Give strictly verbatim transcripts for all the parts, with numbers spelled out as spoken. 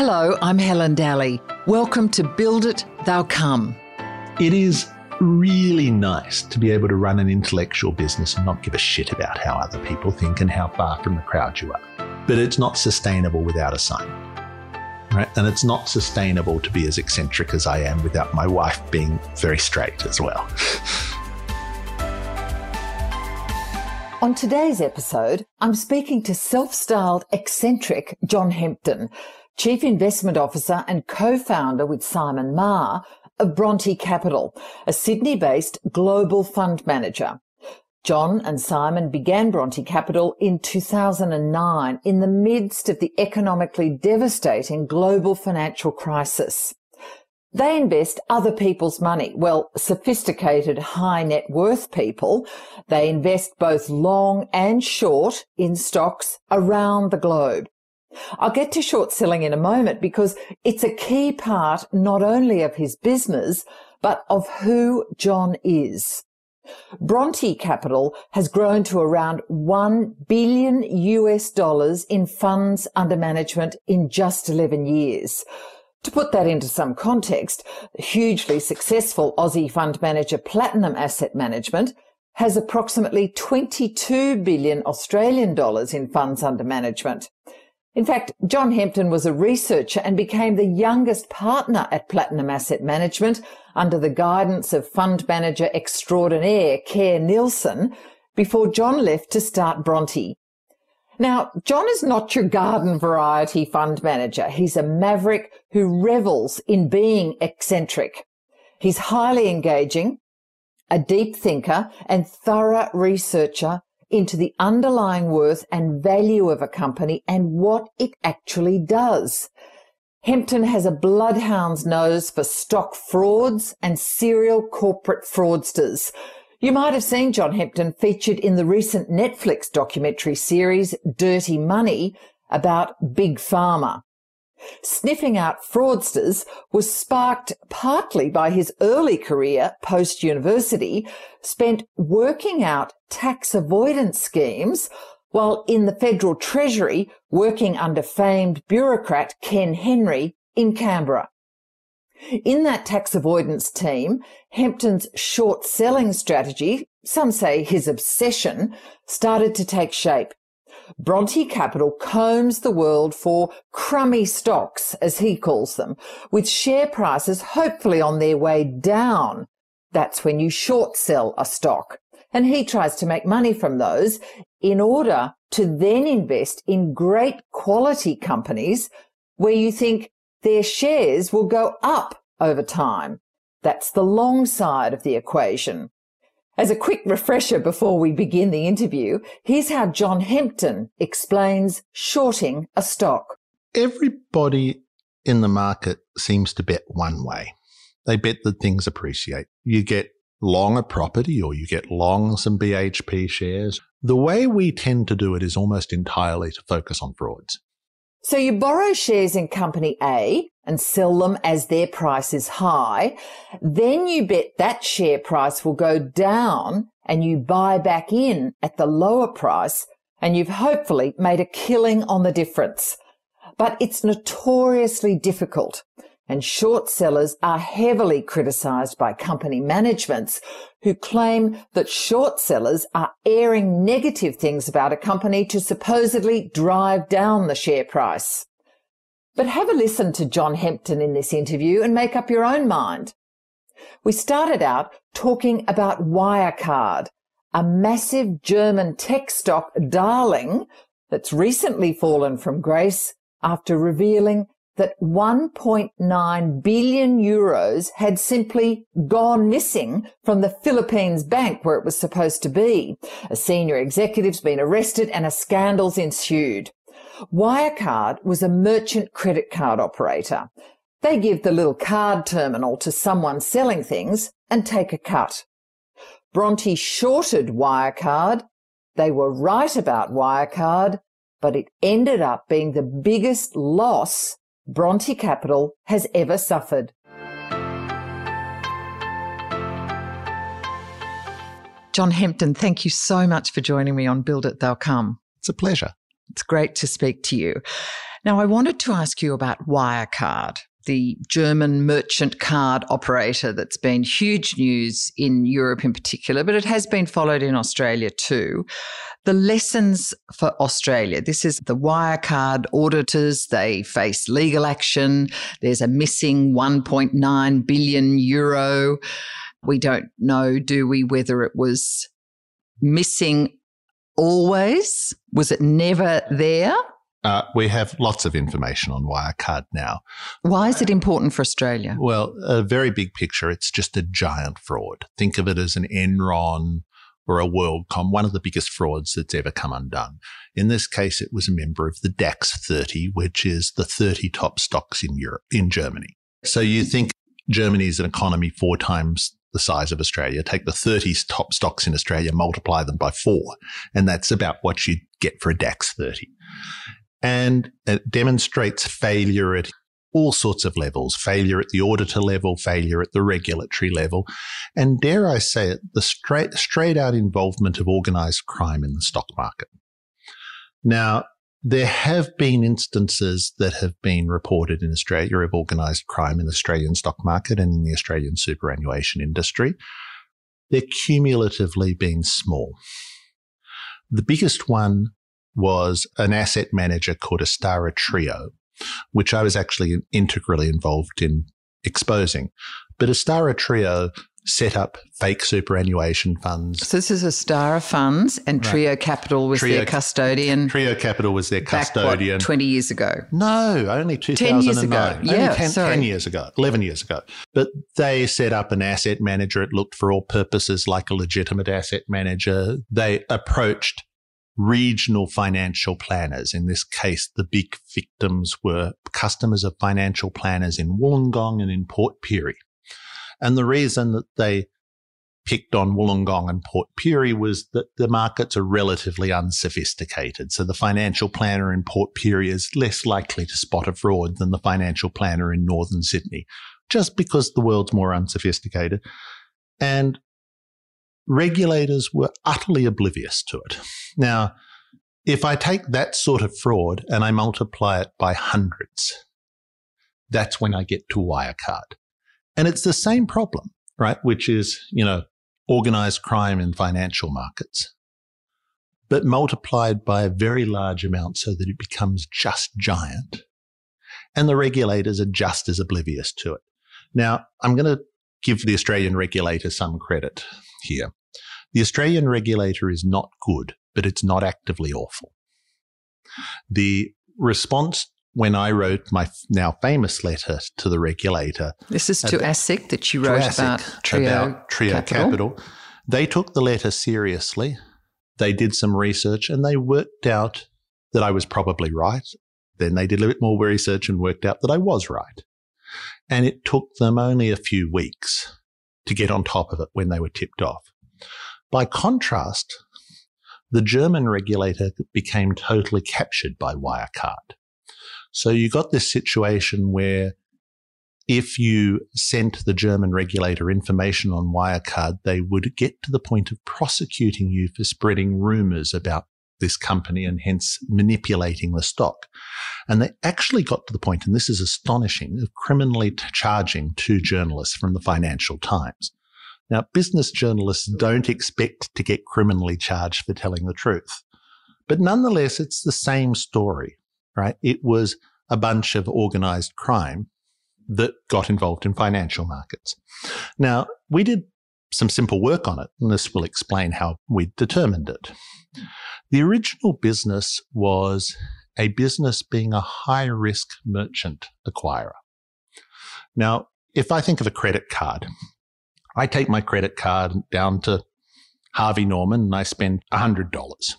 Hello, I'm Helen Daly. Welcome to Build It, Thou Come. It is really nice to be able to run an intellectual business and not give a shit about how other people think and how far from the crowd you are. But it's not sustainable without a son, right? And it's not sustainable to be as eccentric as I am without my wife being very straight as well. On today's episode, I'm speaking to self-styled eccentric John Hempton, Chief Investment Officer and co-founder with Simon Marr of Bronte Capital, a Sydney-based global fund manager. John and Simon began Bronte Capital in two thousand nine in the midst of the economically devastating global financial crisis. They invest other people's money, well, sophisticated high net worth people. They invest both long and short in stocks around the globe. I'll get to short selling in a moment because it's a key part not only of his business, but of who John is. Bronte Capital has grown to around one billion US dollars in funds under management in just eleven years. To put that into some context, hugely successful Aussie fund manager Platinum Asset Management has approximately twenty-two billion Australian dollars in funds under management. In fact, John Hempton was a researcher and became the youngest partner at Platinum Asset Management under the guidance of fund manager extraordinaire Kerr Nielsen before John left to start Bronte. Now, John is not your garden variety fund manager. He's a maverick who revels in being eccentric. He's highly engaging, a deep thinker and thorough researcher into the underlying worth and value of a company and what it actually does. Hempton has a bloodhound's nose for stock frauds and serial corporate fraudsters. You might have seen John Hempton featured in the recent Netflix documentary series Dirty Money about Big Pharma. Sniffing out fraudsters was sparked partly by his early career post-university, spent working out tax avoidance schemes while in the Federal Treasury working under famed bureaucrat Ken Henry in Canberra. In that tax avoidance team, Hempton's short selling strategy, some say his obsession, started to take shape. Bronte Capital combs the world for crummy stocks, as he calls them, with share prices hopefully on their way down. That's when you short sell a stock. And he tries to make money from those in order to then invest in great quality companies where you think, their shares will go up over time. That's the long side of the equation. As a quick refresher before we begin the interview, here's how John Hempton explains shorting a stock. Everybody in the market seems to bet one way. They bet that things appreciate. You get long a property or you get long some B H P shares. The way we tend to do it is almost entirely to focus on frauds. So you borrow shares in company A and sell them as their price is high. Then you bet that share price will go down and you buy back in at the lower price and you've hopefully made a killing on the difference. But it's notoriously difficult and short sellers are heavily criticised by company managements who claim that short sellers are airing negative things about a company to supposedly drive down the share price. But have a listen to John Hempton in this interview and make up your own mind. We started out talking about Wirecard, a massive German tech stock darling that's recently fallen from grace after revealing that one point nine billion euros had simply gone missing from the Philippines bank where it was supposed to be. A senior executive's been arrested and a scandal's ensued. Wirecard was a merchant credit card operator. They give the little card terminal to someone selling things and take a cut. Bronte shorted Wirecard. They were right about Wirecard, but it ended up being the biggest loss Bronte Capital has ever suffered. John Hempton, thank you so much for joining me on Build It, Thou Come. It's a pleasure. It's great to speak to you. Now, I wanted to ask you about Wirecard, the German merchant card operator that's been huge news in Europe in particular, but it has been followed in Australia too. The lessons for Australia. This is the Wirecard auditors. They face legal action. There's a missing one point nine billion euro. We don't know, do we, whether it was missing always? Was it never there? Uh, we have lots of information on Wirecard now. Why is it important for Australia? Well, a very big picture, it's just a giant fraud. Think of it as an Enron or a WorldCom, one of the biggest frauds that's ever come undone. In this case, it was a member of the DAX thirty, which is the thirty top stocks in Europe, in Germany. So you think Germany is an economy four times the size of Australia. Take the thirty top stocks in Australia, multiply them by four, and that's about what you get for a DAX thirty. And it demonstrates failure at all sorts of levels, failure at the auditor level, failure at the regulatory level, and dare I say it, the straight, straight out involvement of organised crime in the stock market. Now, there have been instances that have been reported in Australia of organised crime in the Australian stock market and in the Australian superannuation industry. They're cumulatively been small. The biggest one was an asset manager called Astarra Trio, which I was actually integrally involved in exposing. But Astarra Trio set up fake superannuation funds. So this is Astarra Funds, and right. Trio Capital was Trio, their custodian. Trio Capital was their custodian. Back, what, twenty years ago? No, only two thousand nine. ten years ago. Yeah, only ten, sorry. ten years ago, eleven years ago. But they set up an asset manager. It looked for all purposes like a legitimate asset manager. They approached regional financial planners. In this case, the big victims were customers of financial planners in Wollongong and in Port Pirie. And the reason that they picked on Wollongong and Port Pirie was that the markets are relatively unsophisticated. So the financial planner in Port Pirie is less likely to spot a fraud than the financial planner in northern Sydney, just because the world's more unsophisticated. And regulators were utterly oblivious to it. Now, if I take that sort of fraud and I multiply it by hundreds, that's when I get to Wirecard. And it's the same problem, right, which is, you know, organised crime in financial markets, but multiplied by a very large amount so that it becomes just giant. And the regulators are just as oblivious to it. Now, I'm going to give the Australian regulator some credit here. The Australian regulator is not good, but it's not actively awful. The response when I wrote my now famous letter to the regulator. This is to about, ASIC that you wrote about Trio, about Trio Capital. Capital. They took the letter seriously. They did some research and they worked out that I was probably right. Then they did a bit more research and worked out that I was right. And it took them only a few weeks to get on top of it when they were tipped off. By contrast, the German regulator became totally captured by Wirecard. So you got this situation where if you sent the German regulator information on Wirecard, they would get to the point of prosecuting you for spreading rumours about this company and hence manipulating the stock. And they actually got to the point, and this is astonishing, of criminally t- charging two journalists from the Financial Times. Now, business journalists don't expect to get criminally charged for telling the truth. But nonetheless, it's the same story, right? It was a bunch of organised crime that got involved in financial markets. Now, we did some simple work on it, and this will explain how we determined it. The original business was a business being a high-risk merchant acquirer. Now, if I think of a credit card, I take my credit card down to Harvey Norman and I spend one hundred dollars.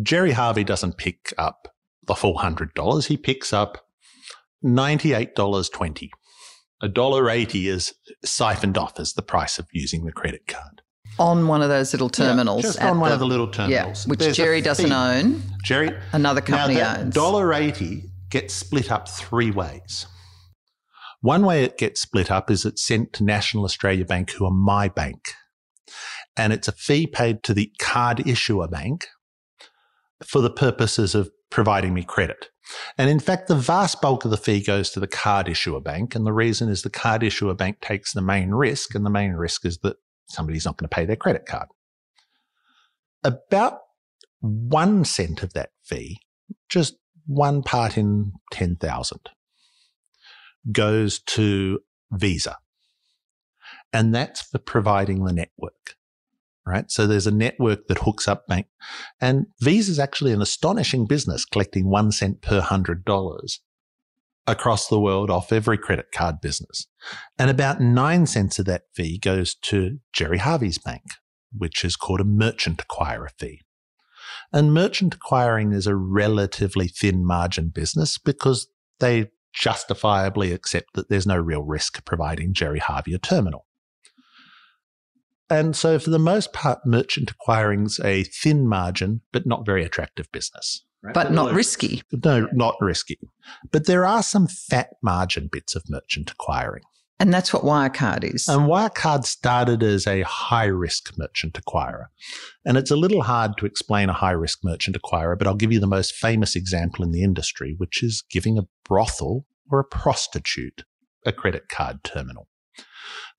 Jerry Harvey doesn't pick up the full one hundred dollars. He picks up ninety-eight dollars and twenty cents. one dollar eighty is siphoned off as the price of using the credit card. On one of those little terminals. Yeah, just on one the, of the little terminals. Yeah, which There's Jerry doesn't own. Jerry. Another company now that owns. one dollar eighty gets split up three ways. One way it gets split up is it's sent to National Australia Bank, who are my bank. And it's a fee paid to the card issuer bank for the purposes of providing me credit. And in fact, the vast bulk of the fee goes to the card issuer bank. And the reason is the card issuer bank takes the main risk, and the main risk is that somebody's not going to pay their credit card. About one cent of that fee, just one part in ten thousand, goes to Visa. And that's for providing the network, right? So there's a network that hooks up bank. And Visa's actually an astonishing business, collecting one cent per hundred dollars across the world off every credit card business. And about nine cents of that fee goes to Jerry Harvey's bank, which is called a merchant acquirer fee. And merchant acquiring is a relatively thin margin business because they justifiably accept that there's no real risk providing Jerry Harvey a terminal. And so for the most part, merchant acquiring's a thin margin, but not very attractive business. Right? But, but not risky. No, not risky. But there are some fat margin bits of merchant acquiring. And that's what Wirecard is. And Wirecard started as a high-risk merchant acquirer. And it's a little hard to explain a high-risk merchant acquirer, but I'll give you the most famous example in the industry, which is giving a brothel or a prostitute a credit card terminal.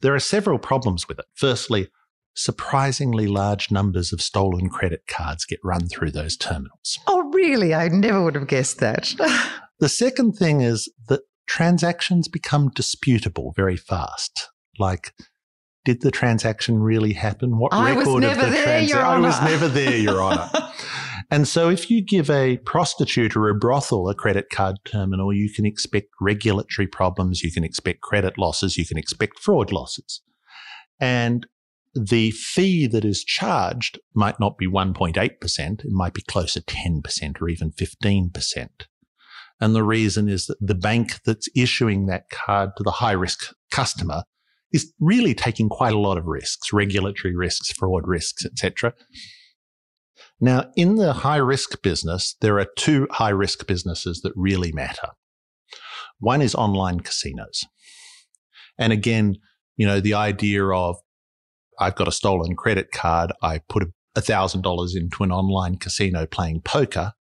There are several problems with it. Firstly, surprisingly large numbers of stolen credit cards get run through those terminals. Oh, really? I never would have guessed that. The second thing is that transactions become disputable very fast. Like, did the transaction really happen? What I record of the transaction? I was never there, Your Honour. And so if you give a prostitute or a brothel a credit card terminal, you can expect regulatory problems, you can expect credit losses, you can expect fraud losses. And the fee that is charged might not be one point eight percent, it might be closer to ten percent or even fifteen percent. And the reason is that the bank that's issuing that card to the high-risk customer is really taking quite a lot of risks, regulatory risks, fraud risks, et cetera. Now, in the high-risk business, there are two high-risk businesses that really matter. One is online casinos. And again, you know, the idea of I've got a stolen credit card, I put one thousand dollars into an online casino playing poker,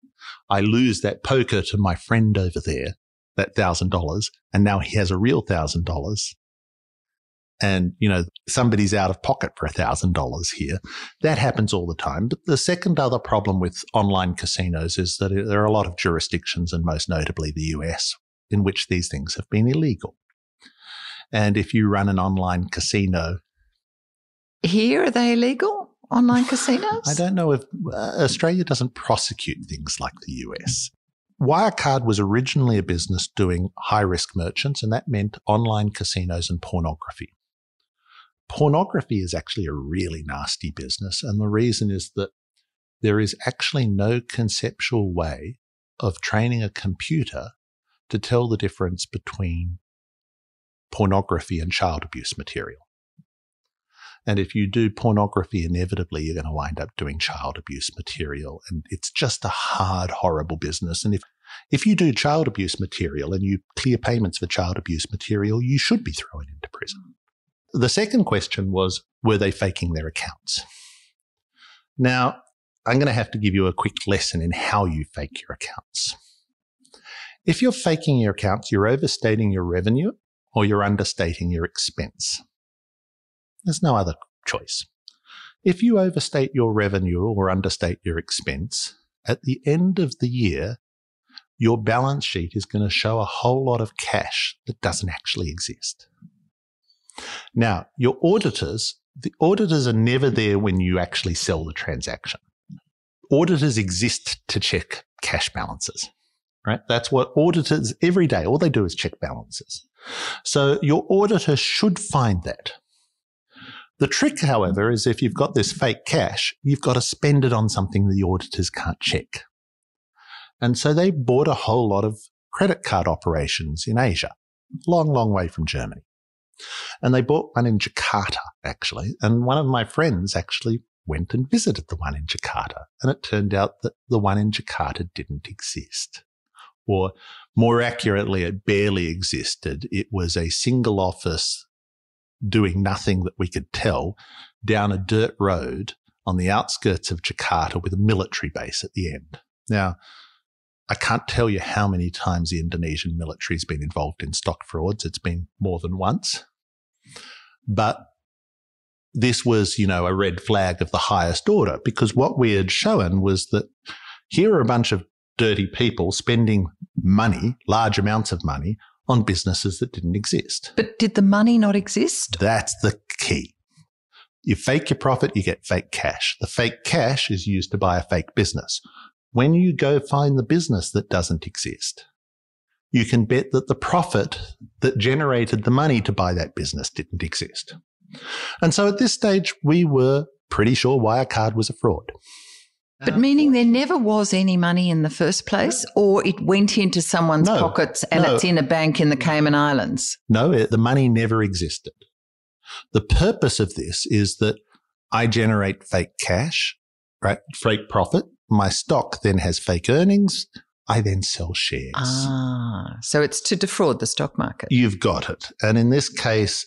I lose that poker to my friend over there, that one thousand dollars, and now he has a real one thousand dollars. And, you know, somebody's out of pocket for one thousand dollars here. That happens all the time. But the second other problem with online casinos is that there are a lot of jurisdictions, and most notably the U S, in which these things have been illegal. And if you run an online casino... Here, are they illegal? Online casinos? I don't know if uh, Australia doesn't prosecute things like the U S. Wirecard was originally a business doing high-risk merchants, and that meant online casinos and pornography. Pornography is actually a really nasty business, and the reason is that there is actually no conceptual way of training a computer to tell the difference between pornography and child abuse material. And if you do pornography, inevitably you're going to wind up doing child abuse material. And it's just a hard, horrible business. And if, if you do child abuse material and you clear payments for child abuse material, you should be thrown into prison. The second question was, were they faking their accounts? Now, I'm going to have to give you a quick lesson in how you fake your accounts. If you're faking your accounts, you're overstating your revenue or you're understating your expense. There's no other choice. If you overstate your revenue or understate your expense, at the end of the year, your balance sheet is going to show a whole lot of cash that doesn't actually exist. Now, your auditors, the auditors are never there when you actually sell the transaction. Auditors exist to check cash balances, right? That's what auditors every day, all they do is check balances. So your auditor should find that. The trick, however, is if you've got this fake cash, you've got to spend it on something the auditors can't check. And so they bought a whole lot of credit card operations in Asia, long, long way from Germany. And they bought one in Jakarta, actually. And one of my friends actually went and visited the one in Jakarta. And it turned out that the one in Jakarta didn't exist. Or more accurately, it barely existed. It was a single office doing nothing that we could tell, down a dirt road on the outskirts of Jakarta with a military base at the end. Now, I can't tell you how many times the Indonesian military has been involved in stock frauds. It's been more than once. But this was, you know, a red flag of the highest order, because what we had shown was that here are a bunch of dirty people spending money, large amounts of money, on businesses that didn't exist. But did the money not exist? That's the key. You fake your profit, you get fake cash. The fake cash is used to buy a fake business. When you go find the business that doesn't exist, you can bet that the profit that generated the money to buy that business didn't exist. And so at this stage, we were pretty sure Wirecard was a fraud. But meaning there never was any money in the first place, or it went into someone's no, pockets and no. it's in a bank in the Cayman Islands? No, it, the money never existed. The purpose of this is that I generate fake cash, right? Fake profit. My stock then has fake earnings. I then sell shares. Ah, so it's to defraud the stock market. You've got it. And in this case,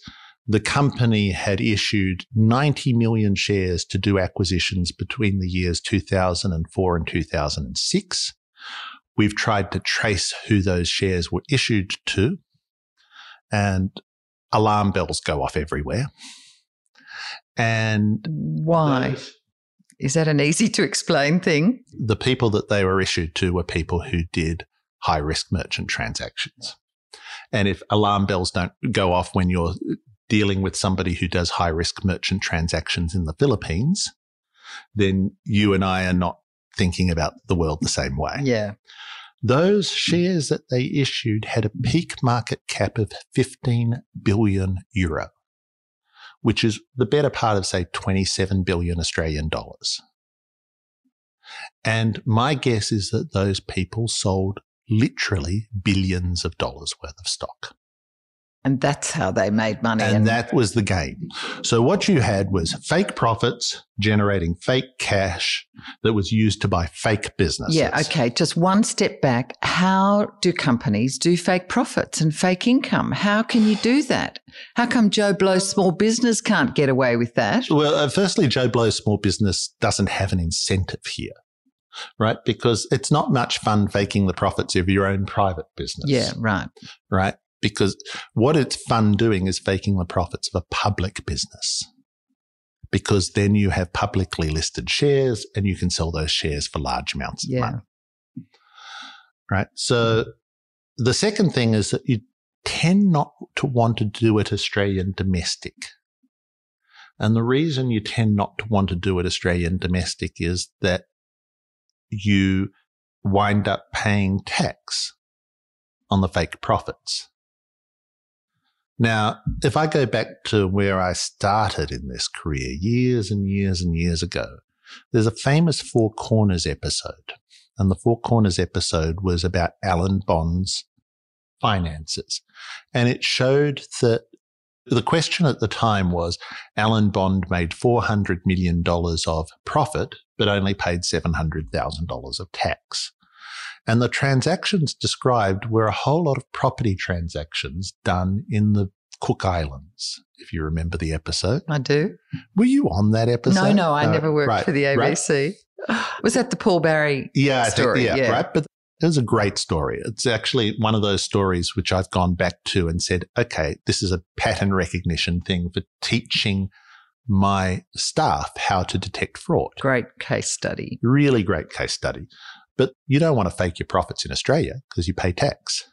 the company had issued ninety million shares to do acquisitions between the years two thousand four and two thousand six. We've tried to trace who those shares were issued to, and alarm bells go off everywhere. And why? The, Is that an easy to explain thing? The people that they were issued to were people who did high-risk merchant transactions. And if alarm bells don't go off when you're dealing with somebody who does high-risk merchant transactions in the Philippines, then you and I are not thinking about the world the same way. Yeah. Those shares that they issued had a peak market cap of fifteen billion euro, which is the better part of, say, twenty-seven billion Australian dollars. And my guess is that those people sold literally billions of dollars worth of stock. And that's how they made money. And, and that was the game. So what you had was fake profits generating fake cash that was used to buy fake businesses. Yeah, okay. Just one step back. How do companies do fake profits and fake income? How can you do that? How come Joe Blow's small business can't get away with that? Well, uh, firstly, Joe Blow's small business doesn't have an incentive here, right? Because it's not much fun faking the profits of your own private business. Yeah, right. Right. Because what it's fun doing is faking the profits of a public business, because then you have publicly listed shares and you can sell those shares for large amounts of yeah. money, right? So the second thing is that you tend not to want to do it Australian domestic. And the reason you tend not to want to do it Australian domestic is that you wind up paying tax on the fake profits. Now, if I go back to where I started in this career years and years and years ago, there's a famous Four Corners episode. And the Four Corners episode was about Alan Bond's finances. And it showed that the question at the time was, Alan Bond made four hundred million dollars of profit, but only paid seven hundred thousand dollars of tax. And the transactions described were a whole lot of property transactions done in the Cook Islands, if you remember the episode. I do. Were you on that episode? No, no, I no, never worked right, for the A B C. Right. Was that the Paul Barry yeah, story? I think, yeah, yeah, right. But it was a great story. It's actually one of those stories which I've gone back to and said, okay, this is a pattern recognition thing for teaching my staff how to detect fraud. Great case study. Really great case study. But you don't want to fake your profits in Australia because you pay tax.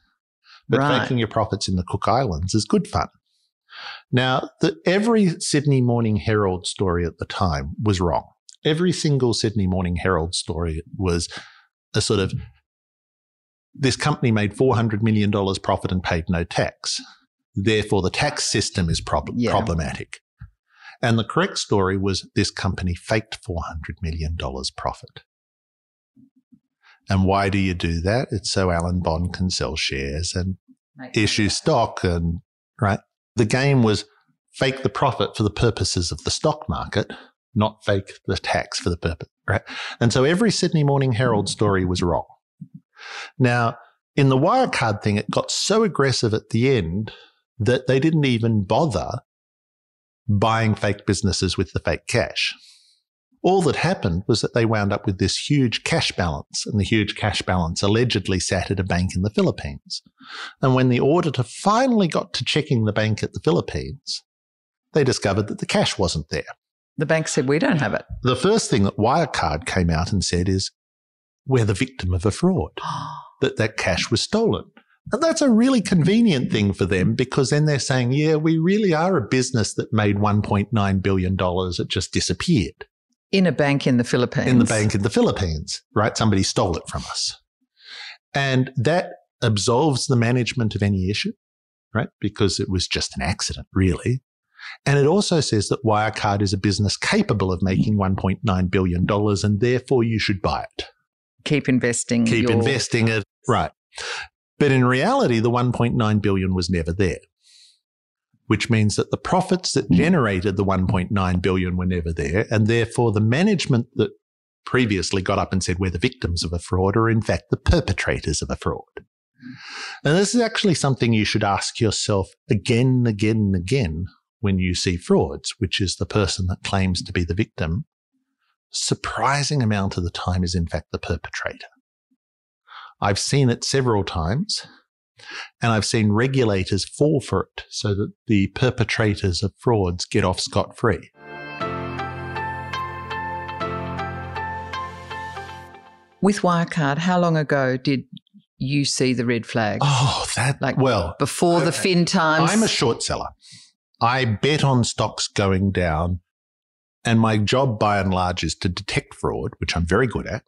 But right. faking your profits in the Cook Islands is good fun. Now, the, every Sydney Morning Herald story at the time was wrong. Every single Sydney Morning Herald story was a sort of, this company made four hundred million dollars profit and paid no tax. Therefore, the tax system is prob- yeah. problematic. And the correct story was this company faked four hundred million dollars profit. And why do you do that? It's so Alan Bond can sell shares and Make issue sense. stock and, right? The game was fake the profit for the purposes of the stock market, not fake the tax for the purpose, right? And so every Sydney Morning Herald story was wrong. Now, in the Wirecard thing, it got so aggressive at the end that they didn't even bother buying fake businesses with the fake cash. All that happened was that they wound up with this huge cash balance, and the huge cash balance allegedly sat at a bank in the Philippines. And when the auditor finally got to checking the bank at the Philippines, they discovered that the cash wasn't there. The bank said, we don't have it. The first thing that Wirecard came out and said is, we're the victim of a fraud, that that cash was stolen. And that's a really convenient thing for them, because then they're saying, yeah, we really are a business that made one point nine billion dollars. It just disappeared. In a bank in the Philippines. In the bank in the Philippines, right? Somebody stole it from us. And that absolves the management of any issue, right? Because it was just an accident, really. And it also says that Wirecard is a business capable of making one point nine billion dollars, and therefore you should buy it. Keep investing. Keep your- investing it. Right. But in reality, the one point nine billion dollars was never there, which means that the profits that generated the one point nine billion dollars were never there, and therefore the management that previously got up and said we're the victims of a fraud are in fact the perpetrators of a fraud. And this is actually something you should ask yourself again, again, again when you see frauds, which is the person that claims to be the victim, surprising amount of the time is in fact the perpetrator. I've seen it several times, and I've seen regulators fall for it so that the perpetrators of frauds get off scot-free. With Wirecard, how long ago did you see the red flag? Oh, that, like, well. Before okay. the fin times? I'm a short seller. I bet on stocks going down, and my job by and large is to detect fraud, which I'm very good at.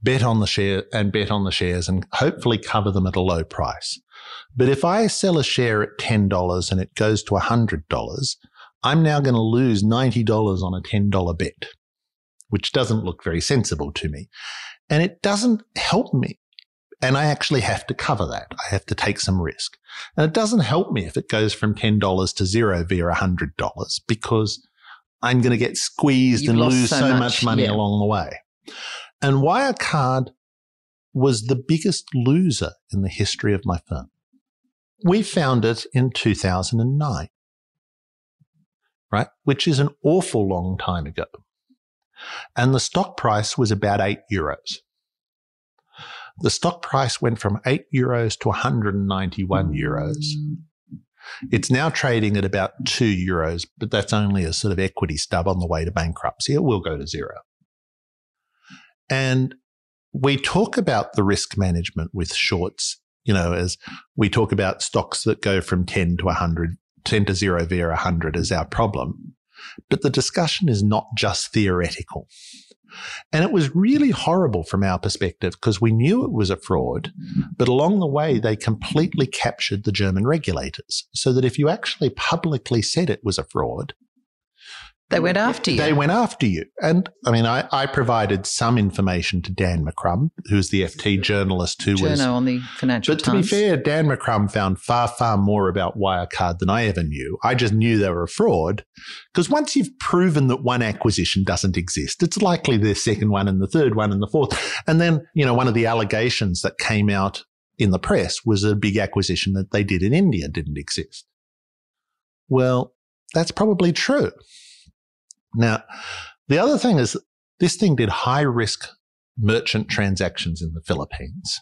Bet on the share and bet on the shares and hopefully cover them at a low price. But if I sell a share at ten dollars and it goes to one hundred dollars, I'm now going to lose ninety dollars on a ten dollars bet, which doesn't look very sensible to me. And it doesn't help me. And I actually have to cover that. I have to take some risk. And it doesn't help me if it goes from ten dollars to zero via one hundred dollars, because I'm going to get squeezed You've and lose so, so much, much money yeah. along the way. And Wirecard was the biggest loser in the history of my firm. We found it in two thousand nine, right, which is an awful long time ago. And the stock price was about eight euros. The stock price went from eight euros to one hundred ninety-one euros. It's now trading at about two euros, but that's only a sort of equity stub on the way to bankruptcy. It will go to zero. And we talk about the risk management with shorts, you know, as we talk about stocks that go from ten to one hundred, ten to zero via one hundred is our problem. But the discussion is not just theoretical. And it was really horrible from our perspective, because we knew it was a fraud, but along the way they completely captured the German regulators, so that if you actually publicly said it was a fraud, they went after you. They went after you. And, I mean, I, I provided some information to Dan McCrum, who's the F T journalist who Journo was... Journo on the Financial Times. But to be fair, Dan McCrum found far, far more about Wirecard than I ever knew. I just knew they were a fraud, because once you've proven that one acquisition doesn't exist, it's likely the second one and the third one and the fourth. And then, you know, one of the allegations that came out in the press was a big acquisition that they did in India didn't exist. Well, that's probably true. Now, the other thing is this thing did high-risk merchant transactions in the Philippines,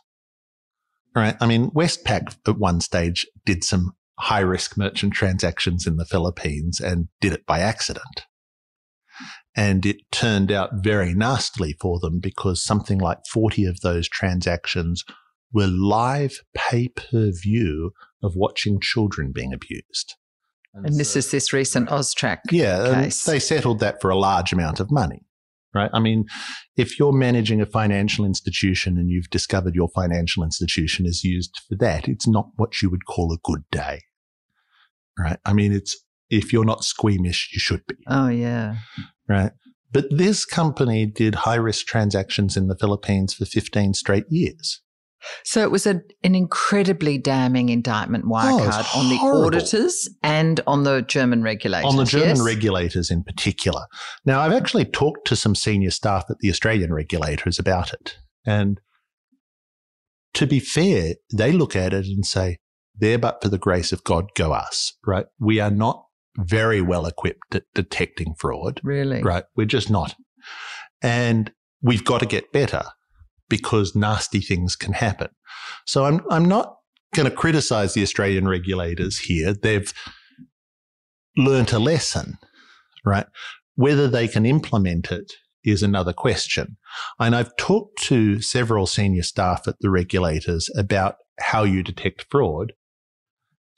right? I mean, Westpac at one stage did some high-risk merchant transactions in the Philippines and did it by accident. And it turned out very nastily for them, because something like forty of those transactions were live pay-per-view of watching children being abused. And, and this so, is this recent AUSTRAC yeah, case. They settled that for a large amount of money, right? I mean, if you're managing a financial institution and you've discovered your financial institution is used for that, it's not what you would call a good day, right? I mean, it's if you're not squeamish, you should be. Oh, yeah. Right? But this company did high-risk transactions in the Philippines for fifteen straight years. So it was a, an incredibly damning indictment, Wirecard, oh, on the auditors and on the German regulators. On the German yes? regulators in particular. Now, I've actually talked to some senior staff at the Australian regulators about it. And to be fair, they look at it and say, there but for the grace of God, go us, right? We are not very well equipped at detecting fraud. Really? Right. We're just not. And we've got to get better because nasty things can happen. So I'm I'm not going to criticize the Australian regulators here. They've learnt a lesson, right? Whether they can implement it is another question. And I've talked to several senior staff at the regulators about how you detect fraud.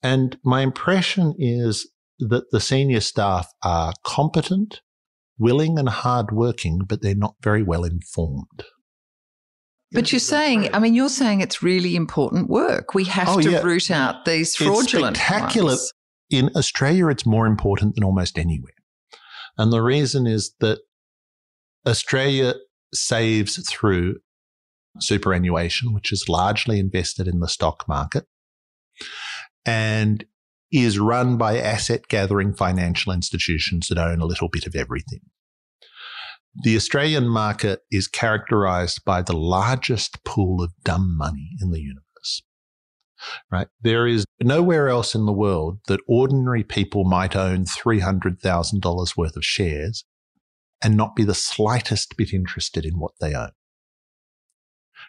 And my impression is that the senior staff are competent, willing and hardworking, but they're not very well informed. But you're saying, I mean, you're saying it's really important work. We have oh, to yeah. root out these fraudulent it's spectacular. Ones. In Australia, it's more important than almost anywhere. And the reason is that Australia saves through superannuation, which is largely invested in the stock market and is run by asset-gathering financial institutions that own a little bit of everything. The Australian market is characterized by the largest pool of dumb money in the universe, right? There is nowhere else in the world that ordinary people might own three hundred thousand dollars worth of shares and not be the slightest bit interested in what they own,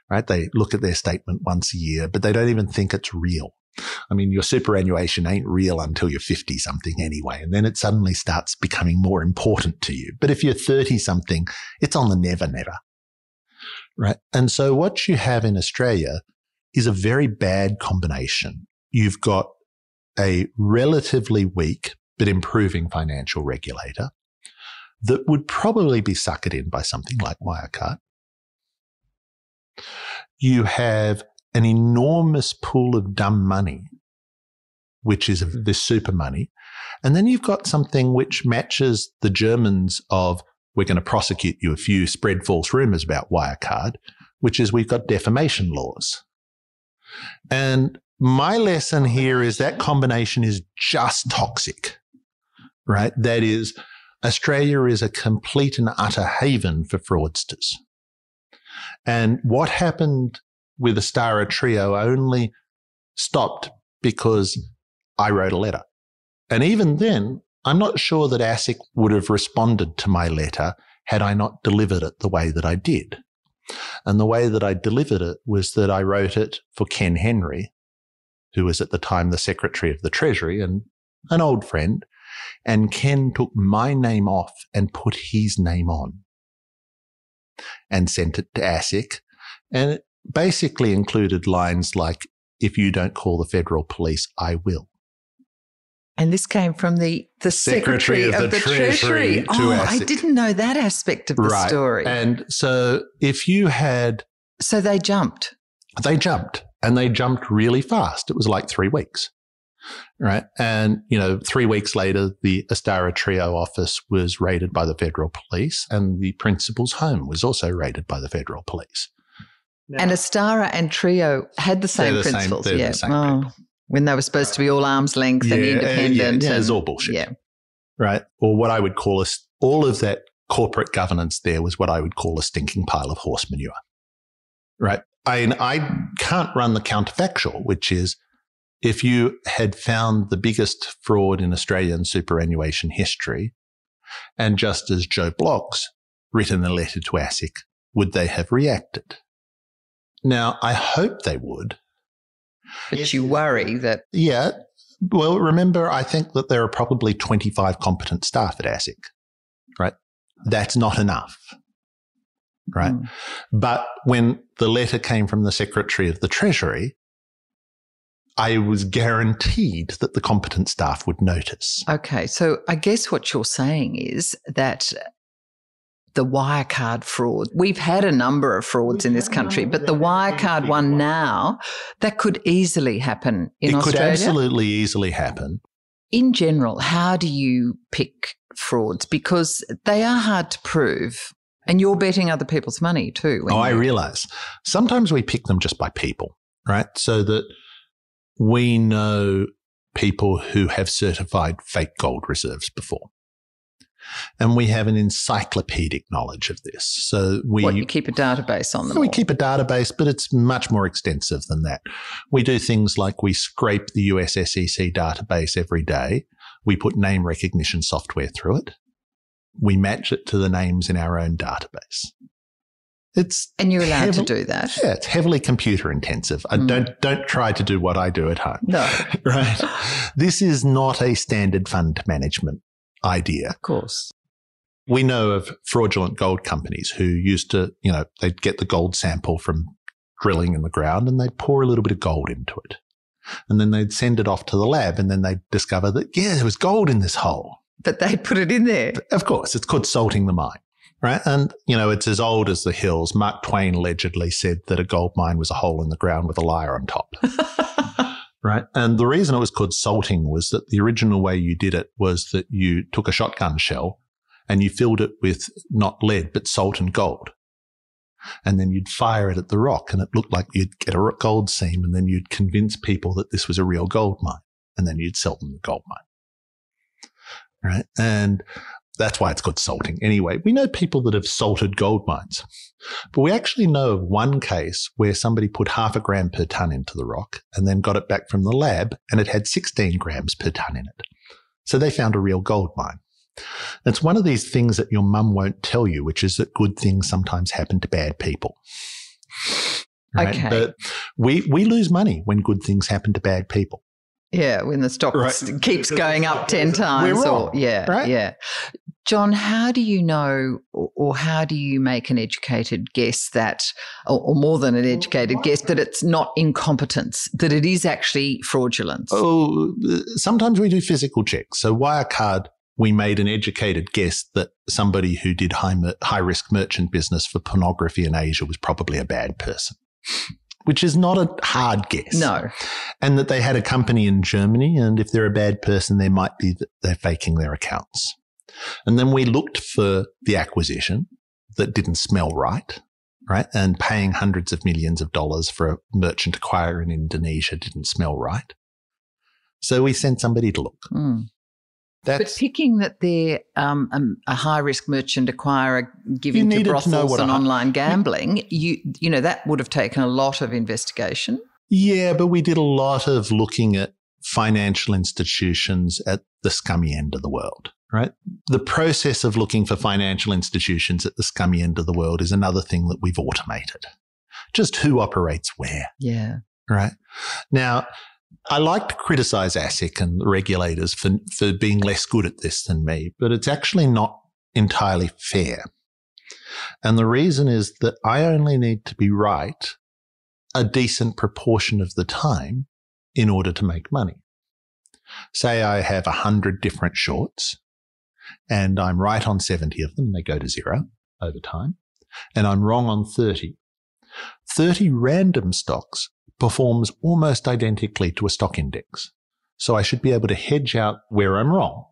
right? They look at their statement once a year, but they don't even think it's real. I mean, your superannuation ain't real until you're fifty-something anyway, and then it suddenly starts becoming more important to you. But if you're thirty-something, it's on the never-never, right? And so what you have in Australia is a very bad combination. You've got a relatively weak but improving financial regulator that would probably be suckered in by something like Wirecard. You have an enormous pool of dumb money, which is this super money. And then you've got something which matches the Germans of, we're going to prosecute you if you spread false rumors about Wirecard, which is we've got defamation laws. And my lesson here is that combination is just toxic, right? That is, Australia is a complete and utter haven for fraudsters. And what happened with Astarra Trio only stopped because I wrote a letter. And even then, I'm not sure that ASIC would have responded to my letter had I not delivered it the way that I did. And the way that I delivered it was that I wrote it for Ken Henry, who was at the time the Secretary of the Treasury and an old friend, and Ken took my name off and put his name on and sent it to ASIC. And it basically included lines like, if you don't call the federal police, I will. And this came from the, the Secretary, Secretary of, of the, the Treasury. Treasury. Oh, ASIC. I didn't know that aspect of the right. story. And so if you had... So they jumped. They jumped and they jumped really fast. It was like three weeks, right? And, you know, three weeks later, the Astarra Trio office was raided by the federal police and the principal's home was also raided by the federal police. Now, and Astarra and Trio had the same the principles. Same, yeah. the same oh, when they were supposed to be all arm's length yeah, and independent. Uh, yeah, and, yeah, it's all bullshit. Yeah. Right? Or what I would call a, all of that corporate governance there was what I would call a stinking pile of horse manure. Right? I, and I can't run the counterfactual, which is if you had found the biggest fraud in Australian superannuation history and just as Joe Block's written a letter to ASIC, would they have reacted? Now, I hope they would. But you worry that... Yeah. Well, remember, I think that there are probably twenty-five competent staff at ASIC, right? That's not enough, right? Mm. But when the letter came from the Secretary of the Treasury, I was guaranteed that the competent staff would notice. Okay. So I guess what you're saying is that... the Wirecard fraud. We've had a number of frauds in this country, but the Wirecard one now, that could easily happen in Australia. It could absolutely easily happen. In general, how do you pick frauds? Because they are hard to prove and you're betting other people's money too. Oh, I realise. Sometimes we pick them just by people, right? So that we know people who have certified fake gold reserves before. And we have an encyclopedic knowledge of this. So we what, you keep a database on them. We all. keep a database, but it's much more extensive than that. We do things like we scrape the U S S E C database every day. We put name recognition software through it. We match it to the names in our own database. It's and you're allowed heavily, to do that. Yeah, it's heavily computer intensive. Mm. I don't don't try to do what I do at home. No. Right? This is not a standard fund management idea. Of course. We know of fraudulent gold companies who used to, you know, they'd get the gold sample from drilling in the ground and they'd pour a little bit of gold into it. And then they'd send it off to the lab and then they'd discover that, yeah, there was gold in this hole. But they'd put it in there. Of course. It's called salting the mine. Right. And, you know, it's as old as the hills. Mark Twain allegedly said that a gold mine was a hole in the ground with a liar on top. Right. And the reason it was called salting was that the original way you did it was that you took a shotgun shell and you filled it with not lead, but salt and gold. And then you'd fire it at the rock and it looked like you'd get a gold seam. And then you'd convince people that this was a real gold mine. And then you'd sell them the gold mine. Right. And that's why it's called salting. Anyway, we know people that have salted gold mines, but we actually know of one case where somebody put half a gram per tonne into the rock and then got it back from the lab and it had sixteen grams per tonne in it. So they found a real gold mine. It's one of these things that your mum won't tell you, which is that good things sometimes happen to bad people. Right? Okay. But we, we lose money when good things happen to bad people. Yeah, when the stock right. keeps going up ten times. We're wrong, or yeah, right? yeah. John, how do you know, or how do you make an educated guess that, or more than an educated guess, that it's not incompetence, that it is actually fraudulence? Oh, sometimes we do physical checks. So Wirecard, we made an educated guess that somebody who did high high risk merchant business for pornography in Asia was probably a bad person. Which is not a hard guess. No. And that they had a company in Germany, and if they're a bad person, they might be that they're faking their accounts. And then we looked for the acquisition that didn't smell right, right? And paying hundreds of millions of dollars for a merchant acquirer in Indonesia didn't smell right. So we sent somebody to look. Mm. That's, but picking that they're um, um, a high-risk merchant acquirer giving to brothels to and online gambling, you you know, that would have taken a lot of investigation. Yeah, but we did a lot of looking at financial institutions at the scummy end of the world, right? The process of looking for financial institutions at the scummy end of the world is another thing that we've automated. Just who operates where. Yeah. Right? Now, I like to criticise ASIC and the regulators for, for being less good at this than me, but it's actually not entirely fair. And the reason is that I only need to be right a decent proportion of the time in order to make money. Say I have one hundred different shorts and I'm right on seventy of them, they go to zero over time, and I'm wrong on thirty. thirty random stocks performs almost identically to a stock index. So I should be able to hedge out where I'm wrong.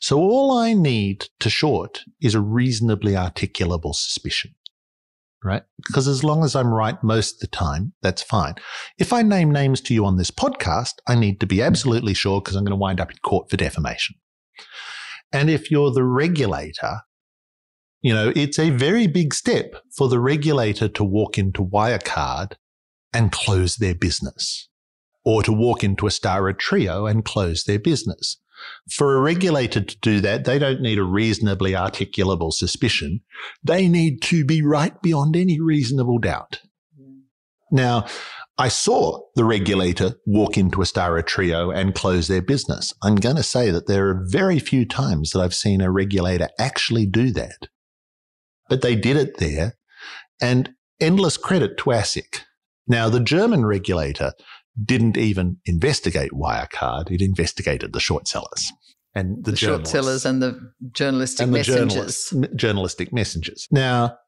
So all I need to short is a reasonably articulable suspicion, right? Because as long as I'm right most of the time, that's fine. If I name names to you on this podcast, I need to be absolutely sure because I'm going to wind up in court for defamation. And if you're the regulator, you know, it's a very big step for the regulator to walk into Wirecard and close their business, or to walk into Astarra Trio and close their business. For a regulator to do that, they don't need a reasonably articulable suspicion. They need to be right beyond any reasonable doubt. Mm. Now, I saw the regulator walk into Astarra Trio and close their business. I'm going to say that there are very few times that I've seen a regulator actually do that. But they did it there, and endless credit to ASIC. Now, the German regulator didn't even investigate Wirecard. It investigated the short sellers and the, the short sellers and the journalistic and messengers. The journalist, journalistic messengers. Now,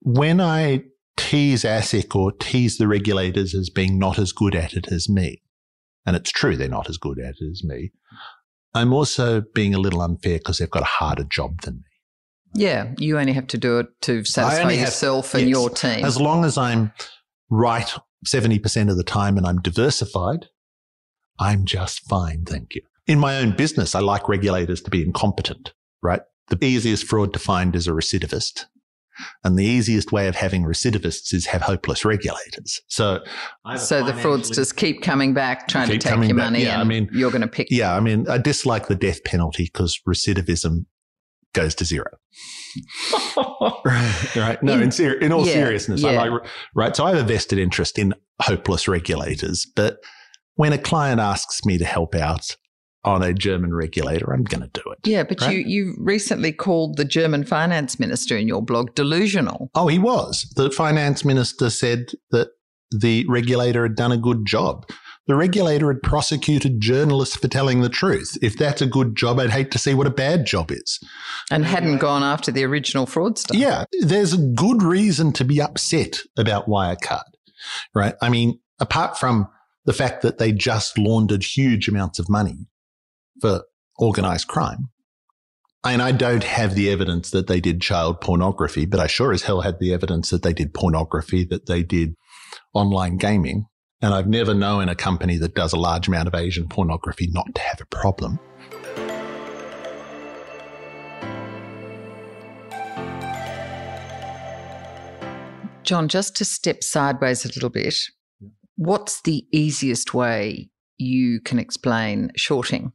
when I tease ASIC or tease the regulators as being not as good at it as me, and it's true they're not as good at it as me, I'm also being a little unfair because they've got a harder job than me. Yeah, you only have to do it to satisfy yourself have, and yes, your team. As long as I'm right seventy percent of the time and I'm diversified, I'm just fine, thank you. In my own business, I like regulators to be incompetent, right? The easiest fraud to find is a recidivist. And the easiest way of having recidivists is have hopeless regulators. So, so the fraudsters keep coming back, trying to take your back. money, yeah, and I mean, you're going to pick. Yeah, I mean, I dislike the death penalty because recidivism goes to zero. right, right? No, in, in, ser- in all yeah, seriousness, yeah. I like, right? So I have a vested interest in hopeless regulators, but when a client asks me to help out on a German regulator, I'm going to do it. Yeah, but right? you you recently called the German finance minister in your blog delusional. Oh, he was. The finance minister said that the regulator had done a good job. The regulator had prosecuted journalists for telling the truth. If that's a good job, I'd hate to see what a bad job is. And hadn't gone after the original fraudster. Yeah, there's a good reason to be upset about Wirecard, right? I mean, apart from the fact that they just laundered huge amounts of money for organised crime. And I don't have the evidence that they did child pornography, but I sure as hell had the evidence that they did pornography, that they did online gaming. And I've never known a company that does a large amount of Asian pornography not to have a problem. John, just to step sideways a little bit, what's the easiest way you can explain shorting?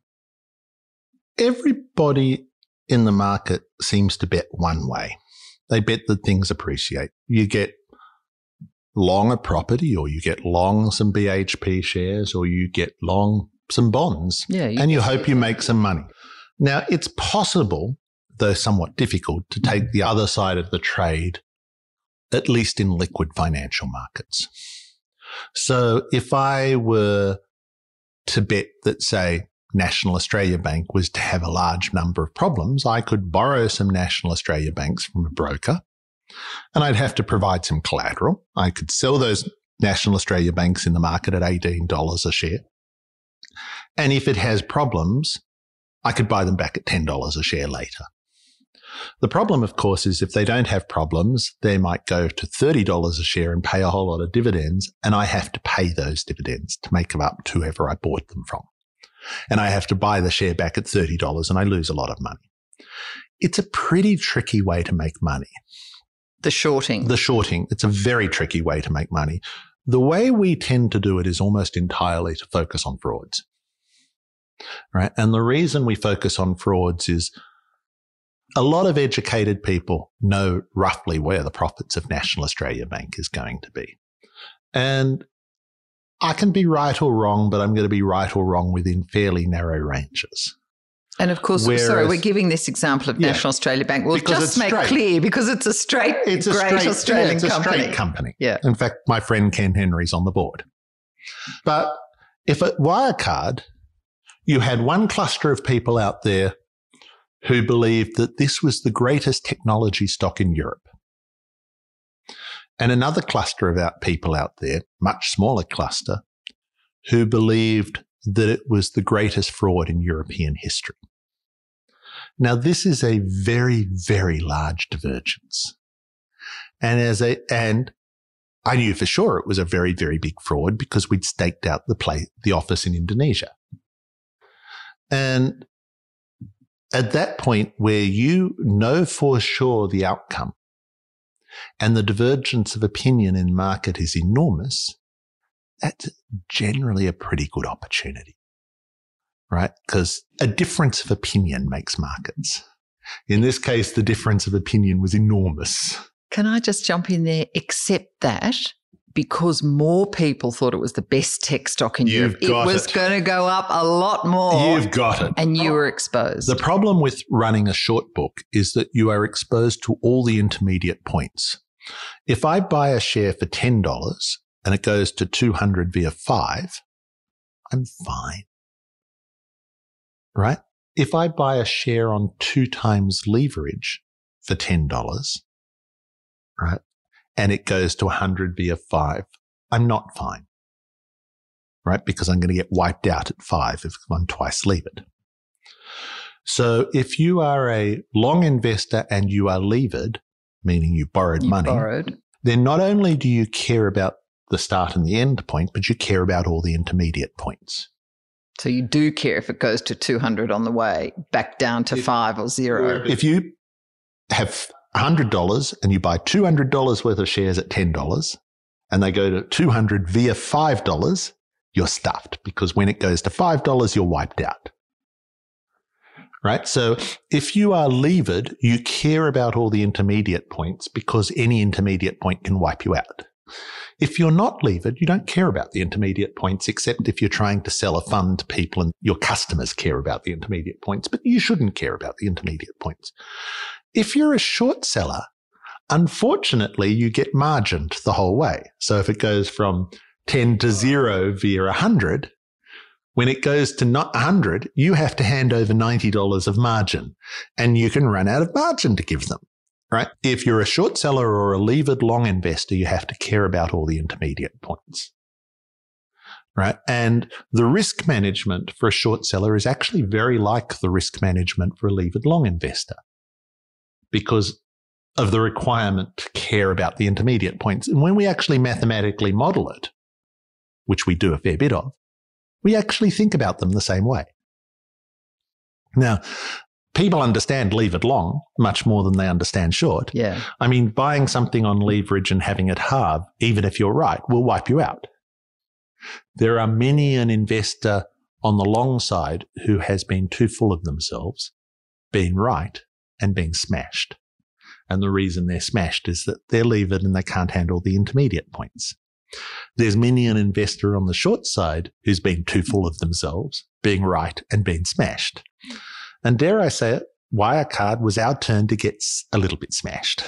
Everybody in the market seems to bet one way. They bet that things appreciate. You get long a property, or you get long some B H P shares, or you get long some bonds, yeah, you and you hope you make some money. Now, it's possible, though somewhat difficult, to take the other side of the trade, at least in liquid financial markets. So if I were to bet that, say, National Australia Bank was to have a large number of problems, I could borrow some National Australia Banks from a broker, and I'd have to provide some collateral. I could sell those National Australia Banks in the market at eighteen dollars a share. And if it has problems, I could buy them back at ten dollars a share later. The problem, of course, is if they don't have problems, they might go to thirty dollars a share and pay a whole lot of dividends, and I have to pay those dividends to make them up to whoever I bought them from. And I have to buy the share back at thirty dollars, and I lose a lot of money. It's a pretty tricky way to make money. The shorting. The shorting. It's a very tricky way to make money. The way we tend to do it is almost entirely to focus on frauds, right? And the reason we focus on frauds is a lot of educated people know roughly where the profits of National Australia Bank is going to be. And I can be right or wrong, but I'm going to be right or wrong within fairly narrow ranges. And, of course, Whereas, sorry, we're giving this example of yeah, National Australia Bank. We'll just make straight. clear because it's a straight, it's a great straight, Australian yeah, it's a company. Straight company. Yeah. In fact, my friend Ken Henry's on the board. But if at Wirecard you had one cluster of people out there who believed that this was the greatest technology stock in Europe, and another cluster of out people out there, much smaller cluster, who believed that it was the greatest fraud in European history. Now, this is a very, very large divergence. And as a, and I knew for sure it was a very, very big fraud because we'd staked out the play, the office in Indonesia. And at that point where you know for sure the outcome, and the divergence of opinion in market is enormous, that's generally a pretty good opportunity, right? Because a difference of opinion makes markets. In this case, the difference of opinion was enormous. Can I just jump in there? Except that because more people thought it was the best tech stock in Europe, it was going to go up a lot more. You've got it. And you were exposed. The problem with running a short book is that you are exposed to all the intermediate points. If I buy a share for ten dollars, and it goes to two hundred via five, I'm fine, right? If I buy a share on two times leverage for ten dollars, right, and it goes to one hundred via five, I'm not fine, right? Because I'm going to get wiped out at five if I'm twice levered. So if you are a long investor and you are levered, meaning you borrowed you money, borrowed. then not only do you care about the start and the end point, but you care about all the intermediate points. So you do care if it goes to two hundred on the way, back down to if, five or zero. If you have one hundred dollars and you buy two hundred dollars worth of shares at ten dollars and they go to two hundred dollars via five dollars, you're stuffed, because when it goes to five dollars, you're wiped out. Right? So if you are levered, you care about all the intermediate points because any intermediate point can wipe you out. If you're not levered, you don't care about the intermediate points, except if you're trying to sell a fund to people and your customers care about the intermediate points, but you shouldn't care about the intermediate points. If you're a short seller, unfortunately, you get margined the whole way. So if it goes from ten to zero via one hundred, when it goes to not one hundred, you have to hand over ninety dollars of margin, and you can run out of margin to give them, right? If you're a short seller or a levered long investor, you have to care about all the intermediate points, right? And the risk management for a short seller is actually very like the risk management for a levered long investor because of the requirement to care about the intermediate points. And when we actually mathematically model it, which we do a fair bit of, we actually think about them the same way. Now, people understand levered long much more than they understand short. Yeah. I mean, buying something on leverage and having it halve, even if you're right, will wipe you out. There are many an investor on the long side who has been too full of themselves, being right and being smashed. And the reason they're smashed is that they're levered and they can't handle the intermediate points. There's many an investor on the short side who's been too full of themselves, being right and being smashed. And dare I say it, Wirecard was our turn to get a little bit smashed.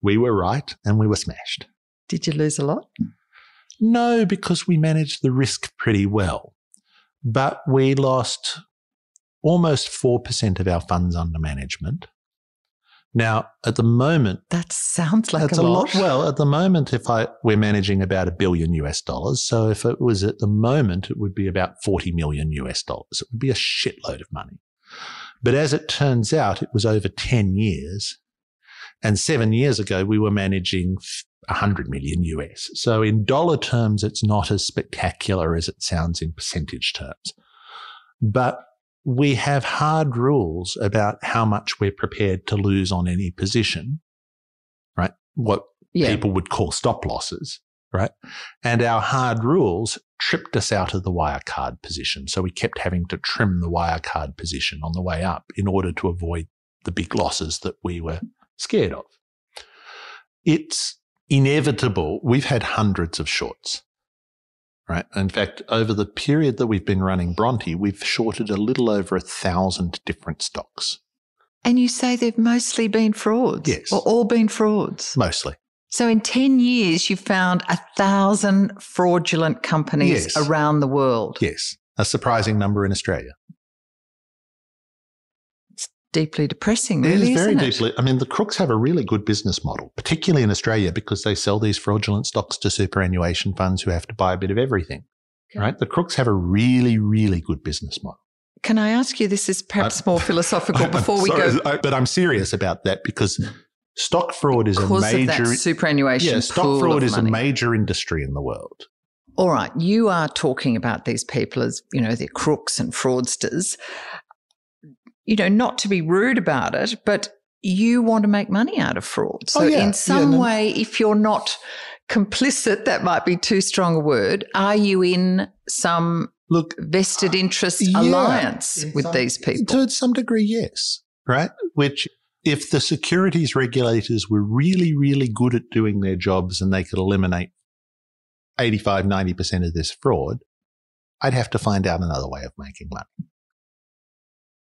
We were right and we were smashed. Did you lose a lot? No, because we managed the risk pretty well. But we lost almost four percent of our funds under management. Now, at the moment... That sounds like that's a, lot. a lot. Well, at the moment, if I we're managing about a billion U S dollars. So if it was at the moment, it would be about forty million U S dollars. It would be a shitload of money. But as it turns out, it was over ten years. And seven years ago, we were managing one hundred million U S. So in dollar terms, it's not as spectacular as it sounds in percentage terms. But... we have hard rules about how much we're prepared to lose on any position, right? What yeah. people would call stop losses, right? And our hard rules tripped us out of the Wirecard position. So we kept having to trim the Wirecard position on the way up in order to avoid the big losses that we were scared of. It's inevitable. We've had hundreds of shorts. Right. In fact, over the period that we've been running Bronte, we've shorted a little over a thousand different stocks. And you say they've mostly been frauds? Yes. Or all been frauds? Mostly. So in ten years, you found a thousand fraudulent companies yes. around the world? Yes. A surprising number in Australia. It's deeply depressing, really, isn't it? It is very deeply. I mean, the crooks have a really good business model, particularly in Australia, because they sell these fraudulent stocks to superannuation funds who have to buy a bit of everything, okay. right? The crooks have a really, really good business model. Can I ask you, this is perhaps I'm, more philosophical I'm, before I'm we sorry, go. I, but I'm serious about that because stock fraud is because a major. Of that superannuation yeah, stock pool fraud of is money. A major industry in the world. All right. You are talking about these people as, you know, they're crooks and fraudsters. You know, not to be rude about it, but you want to make money out of fraud. So oh, yeah. in some yeah, no. way, if you're not complicit, that might be too strong a word, are you in some Look, vested interest uh, yeah, alliance with some, these people? To some degree, yes, right? Which if the securities regulators were really, really good at doing their jobs and they could eliminate eighty-five, ninety percent of this fraud, I'd have to find out another way of making money.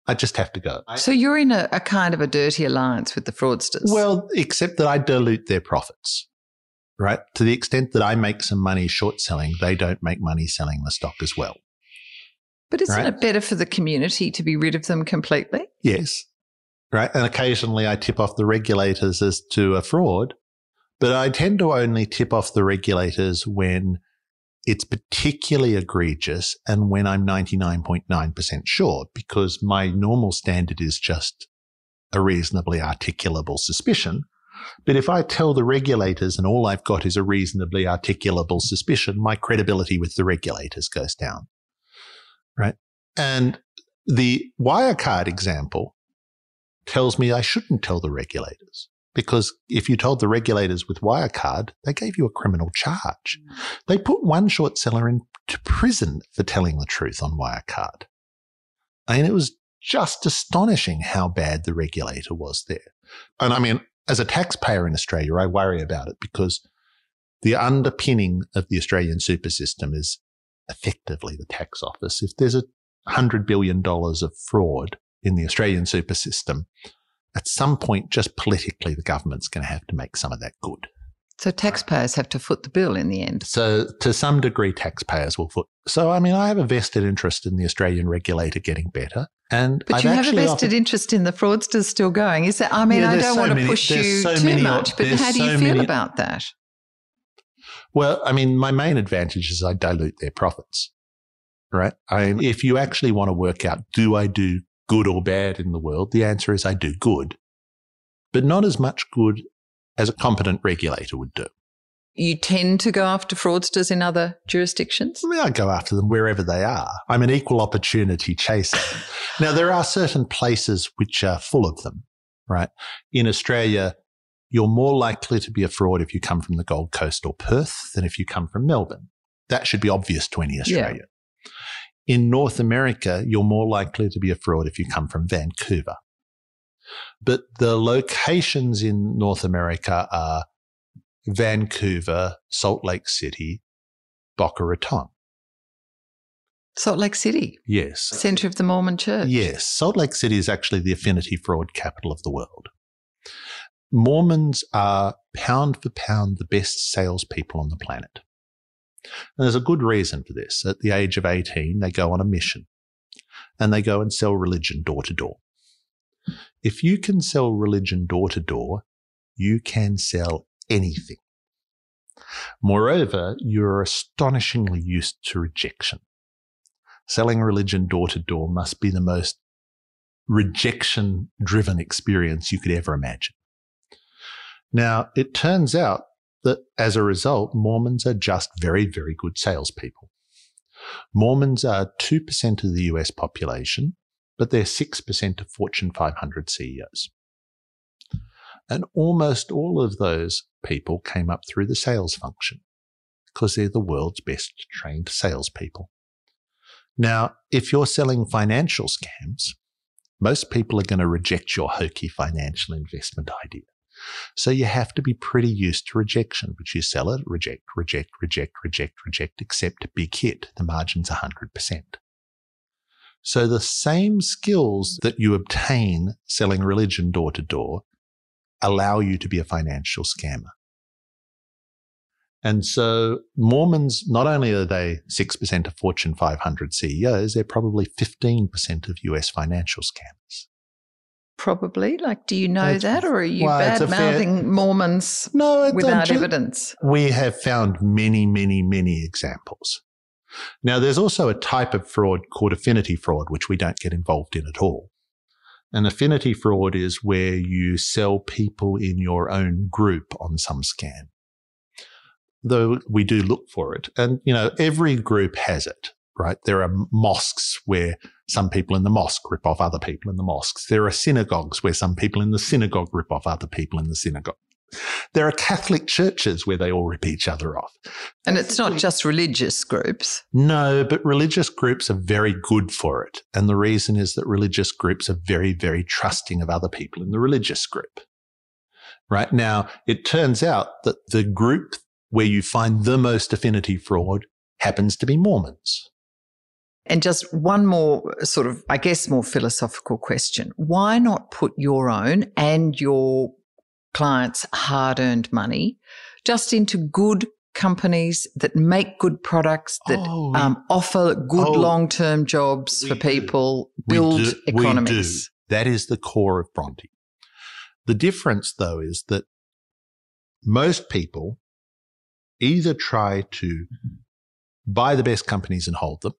I just have to go. So you're in a, a kind of a dirty alliance with the fraudsters. Well, except that I dilute their profits, right? To the extent that I make some money short selling, they don't make money selling the stock as well. But isn't right? it better for the community to be rid of them completely? Yes, right? And occasionally I tip off the regulators as to a fraud, but I tend to only tip off the regulators when it's particularly egregious and when I'm ninety-nine point nine percent sure, because my normal standard is just a reasonably articulable suspicion. But if I tell the regulators and all I've got is a reasonably articulable suspicion, my credibility with the regulators goes down, right? And the Wirecard example tells me I shouldn't tell the regulators because if you told the regulators with Wirecard, they gave you a criminal charge. They put one short seller into prison for telling the truth on Wirecard. I mean, it was just astonishing how bad the regulator was there. And I mean, as a taxpayer in Australia, I worry about it because the underpinning of the Australian super system is effectively the tax office. If there's one hundred billion dollars of fraud in the Australian super system, at some point, just politically, the government's going to have to make some of that good. So taxpayers have to foot the bill in the end. So to some degree, taxpayers will foot. So, I mean, I have a vested interest in the Australian regulator getting better. And but I've you have a vested offered, interest in the fraudsters still going. Is that, I mean, yeah, I don't so want many, to push you so too many, much, but how do you so feel many, about that? Well, I mean, my main advantage is I dilute their profits, right? I mean, if you actually want to work out, do I do good or bad in the world, the answer is I do good, but not as much good as a competent regulator would do. You tend to go after fraudsters in other jurisdictions? I mean, I go after them wherever they are. I'm an equal opportunity chaser. Now, there are certain places which are full of them, right? In Australia, you're more likely to be a fraud if you come from the Gold Coast or Perth than if you come from Melbourne. That should be obvious to any Australian. Yeah. In North America, you're more likely to be a fraud if you come from Vancouver. But the locations in North America are Vancouver, Salt Lake City, Boca Raton. Salt Lake City? Yes. Centre of the Mormon Church? Yes. Salt Lake City is actually the affinity fraud capital of the world. Mormons are pound for pound the best salespeople on the planet. And there's a good reason for this. At the age of eighteen, they go on a mission and they go and sell religion door to door. If you can sell religion door to door, you can sell anything. Moreover, you're astonishingly used to rejection. Selling religion door to door must be the most rejection-driven experience you could ever imagine. Now, it turns out that as a result, Mormons are just very, very good salespeople. Mormons are two percent of the U S population, but they're six percent of Fortune five hundred C E Os. And almost all of those people came up through the sales function because they're the world's best trained salespeople. Now, if you're selling financial scams, most people are going to reject your hokey financial investment idea. So you have to be pretty used to rejection, but you sell it, reject, reject, reject, reject, reject, accept a big hit. The margin's one hundred percent. So the same skills that you obtain selling religion door to door allow you to be a financial scammer. And so Mormons, not only are they six percent of Fortune five hundred C E Os, they're probably fifteen percent of U S financial scammers. Probably. Like, do you know it's, that or are you well, bad-mouthing fair, Mormons no, without just, evidence? We have found many, many, many examples. Now, there's also a type of fraud called affinity fraud, which we don't get involved in at all. And affinity fraud is where you sell people in your own group on some scam, though we do look for it. And, you know, every group has it. Right? There are mosques where some people in the mosque rip off other people in the mosques. There are synagogues where some people in the synagogue rip off other people in the synagogue. There are Catholic churches where they all rip each other off. And it's not just religious groups. No, but religious groups are very good for it. And the reason is that religious groups are very, very trusting of other people in the religious group. Right? Now, it turns out that the group where you find the most affinity fraud happens to be Mormons. And just one more sort of, I guess, more philosophical question. Why not put your own and your clients' hard-earned money just into good companies that make good products, that oh, um, offer good oh, long-term jobs for people, do. build we do, economies? We do. That is the core of Bronte. The difference, though, is that most people either try to buy the best companies and hold them,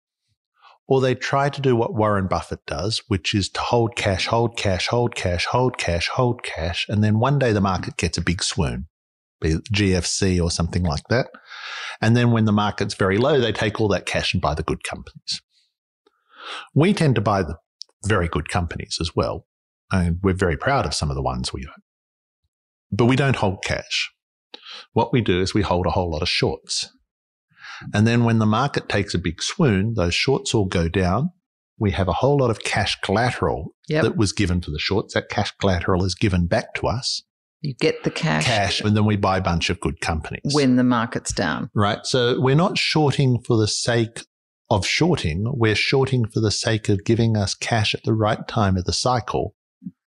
or they try to do what Warren Buffett does, which is to hold cash, hold cash, hold cash, hold cash, hold cash, and then one day the market gets a big swoon, be it G F C or something like that. And then when the market's very low, they take all that cash and buy the good companies. We tend to buy the very good companies as well, and we're very proud of some of the ones we own. But we don't hold cash. What we do is we hold a whole lot of shorts. And then when the market takes a big swoon, those shorts all go down. We have a whole lot of cash collateral yep. that was given to the shorts. That cash collateral is given back to us. You get the cash. Cash, and then we buy a bunch of good companies. When the market's down. Right. So we're not shorting for the sake of shorting. We're shorting for the sake of giving us cash at the right time of the cycle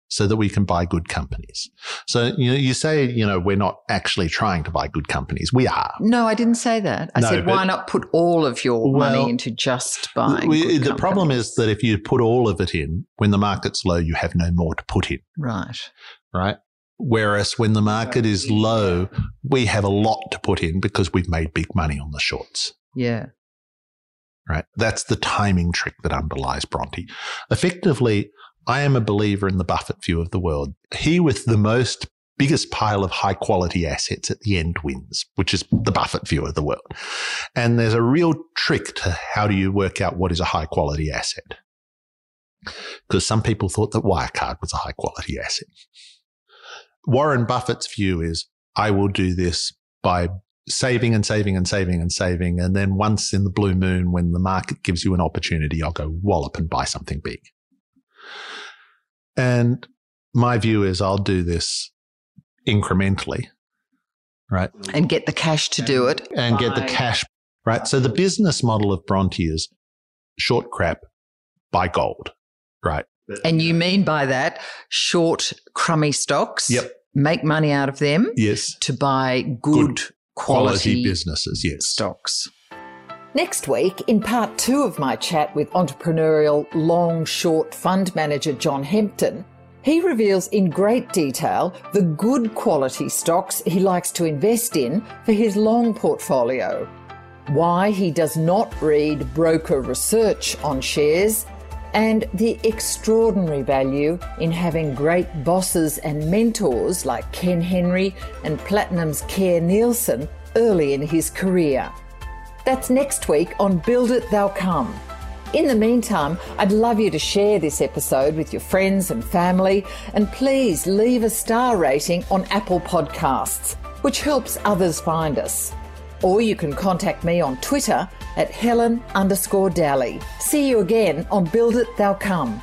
so that we can buy good companies. So you know, you say, you know, we're not actually trying to buy good companies. We are. No, I didn't say that. I no, said, why not put all of your well, money into just buying we, good The companies? Problem is that if you put all of it in, when the market's low, you have no more to put in. Right. Right. Whereas when the market is low, we have a lot to put in because we've made big money on the shorts. Yeah. Right. That's the timing trick that underlies Bronte. Effectively, I am a believer in the Buffett view of the world. He with the most biggest pile of high quality assets at the end wins, which is the Buffett view of the world. And there's a real trick to how do you work out what is a high quality asset. Because some people thought that Wirecard was a high quality asset. Warren Buffett's view is, I will do this by saving and saving and saving and saving. And then once in the blue moon, when the market gives you an opportunity, I'll go wallop and buy something big. And my view is I'll do this incrementally, right? And get the cash to do it. And get the cash, right? So the business model of Bronte is short crap, buy gold, right? And you mean by that short, crummy stocks, yep. make money out of them yes. to buy good, good quality, quality businesses, yes. stocks. Next week, in part two of my chat with entrepreneurial long-short fund manager John Hempton, he reveals in great detail the good quality stocks he likes to invest in for his long portfolio, why he does not read broker research on shares, and the extraordinary value in having great bosses and mentors like Ken Henry and Platinum's Kerr Nielsen early in his career. That's next week on Build It, Thou Come. In the meantime, I'd love you to share this episode with your friends and family, and please leave a star rating on Apple Podcasts, which helps others find us. Or you can contact me on Twitter at Helen underscore Daly. See you again on Build It, Thou Come.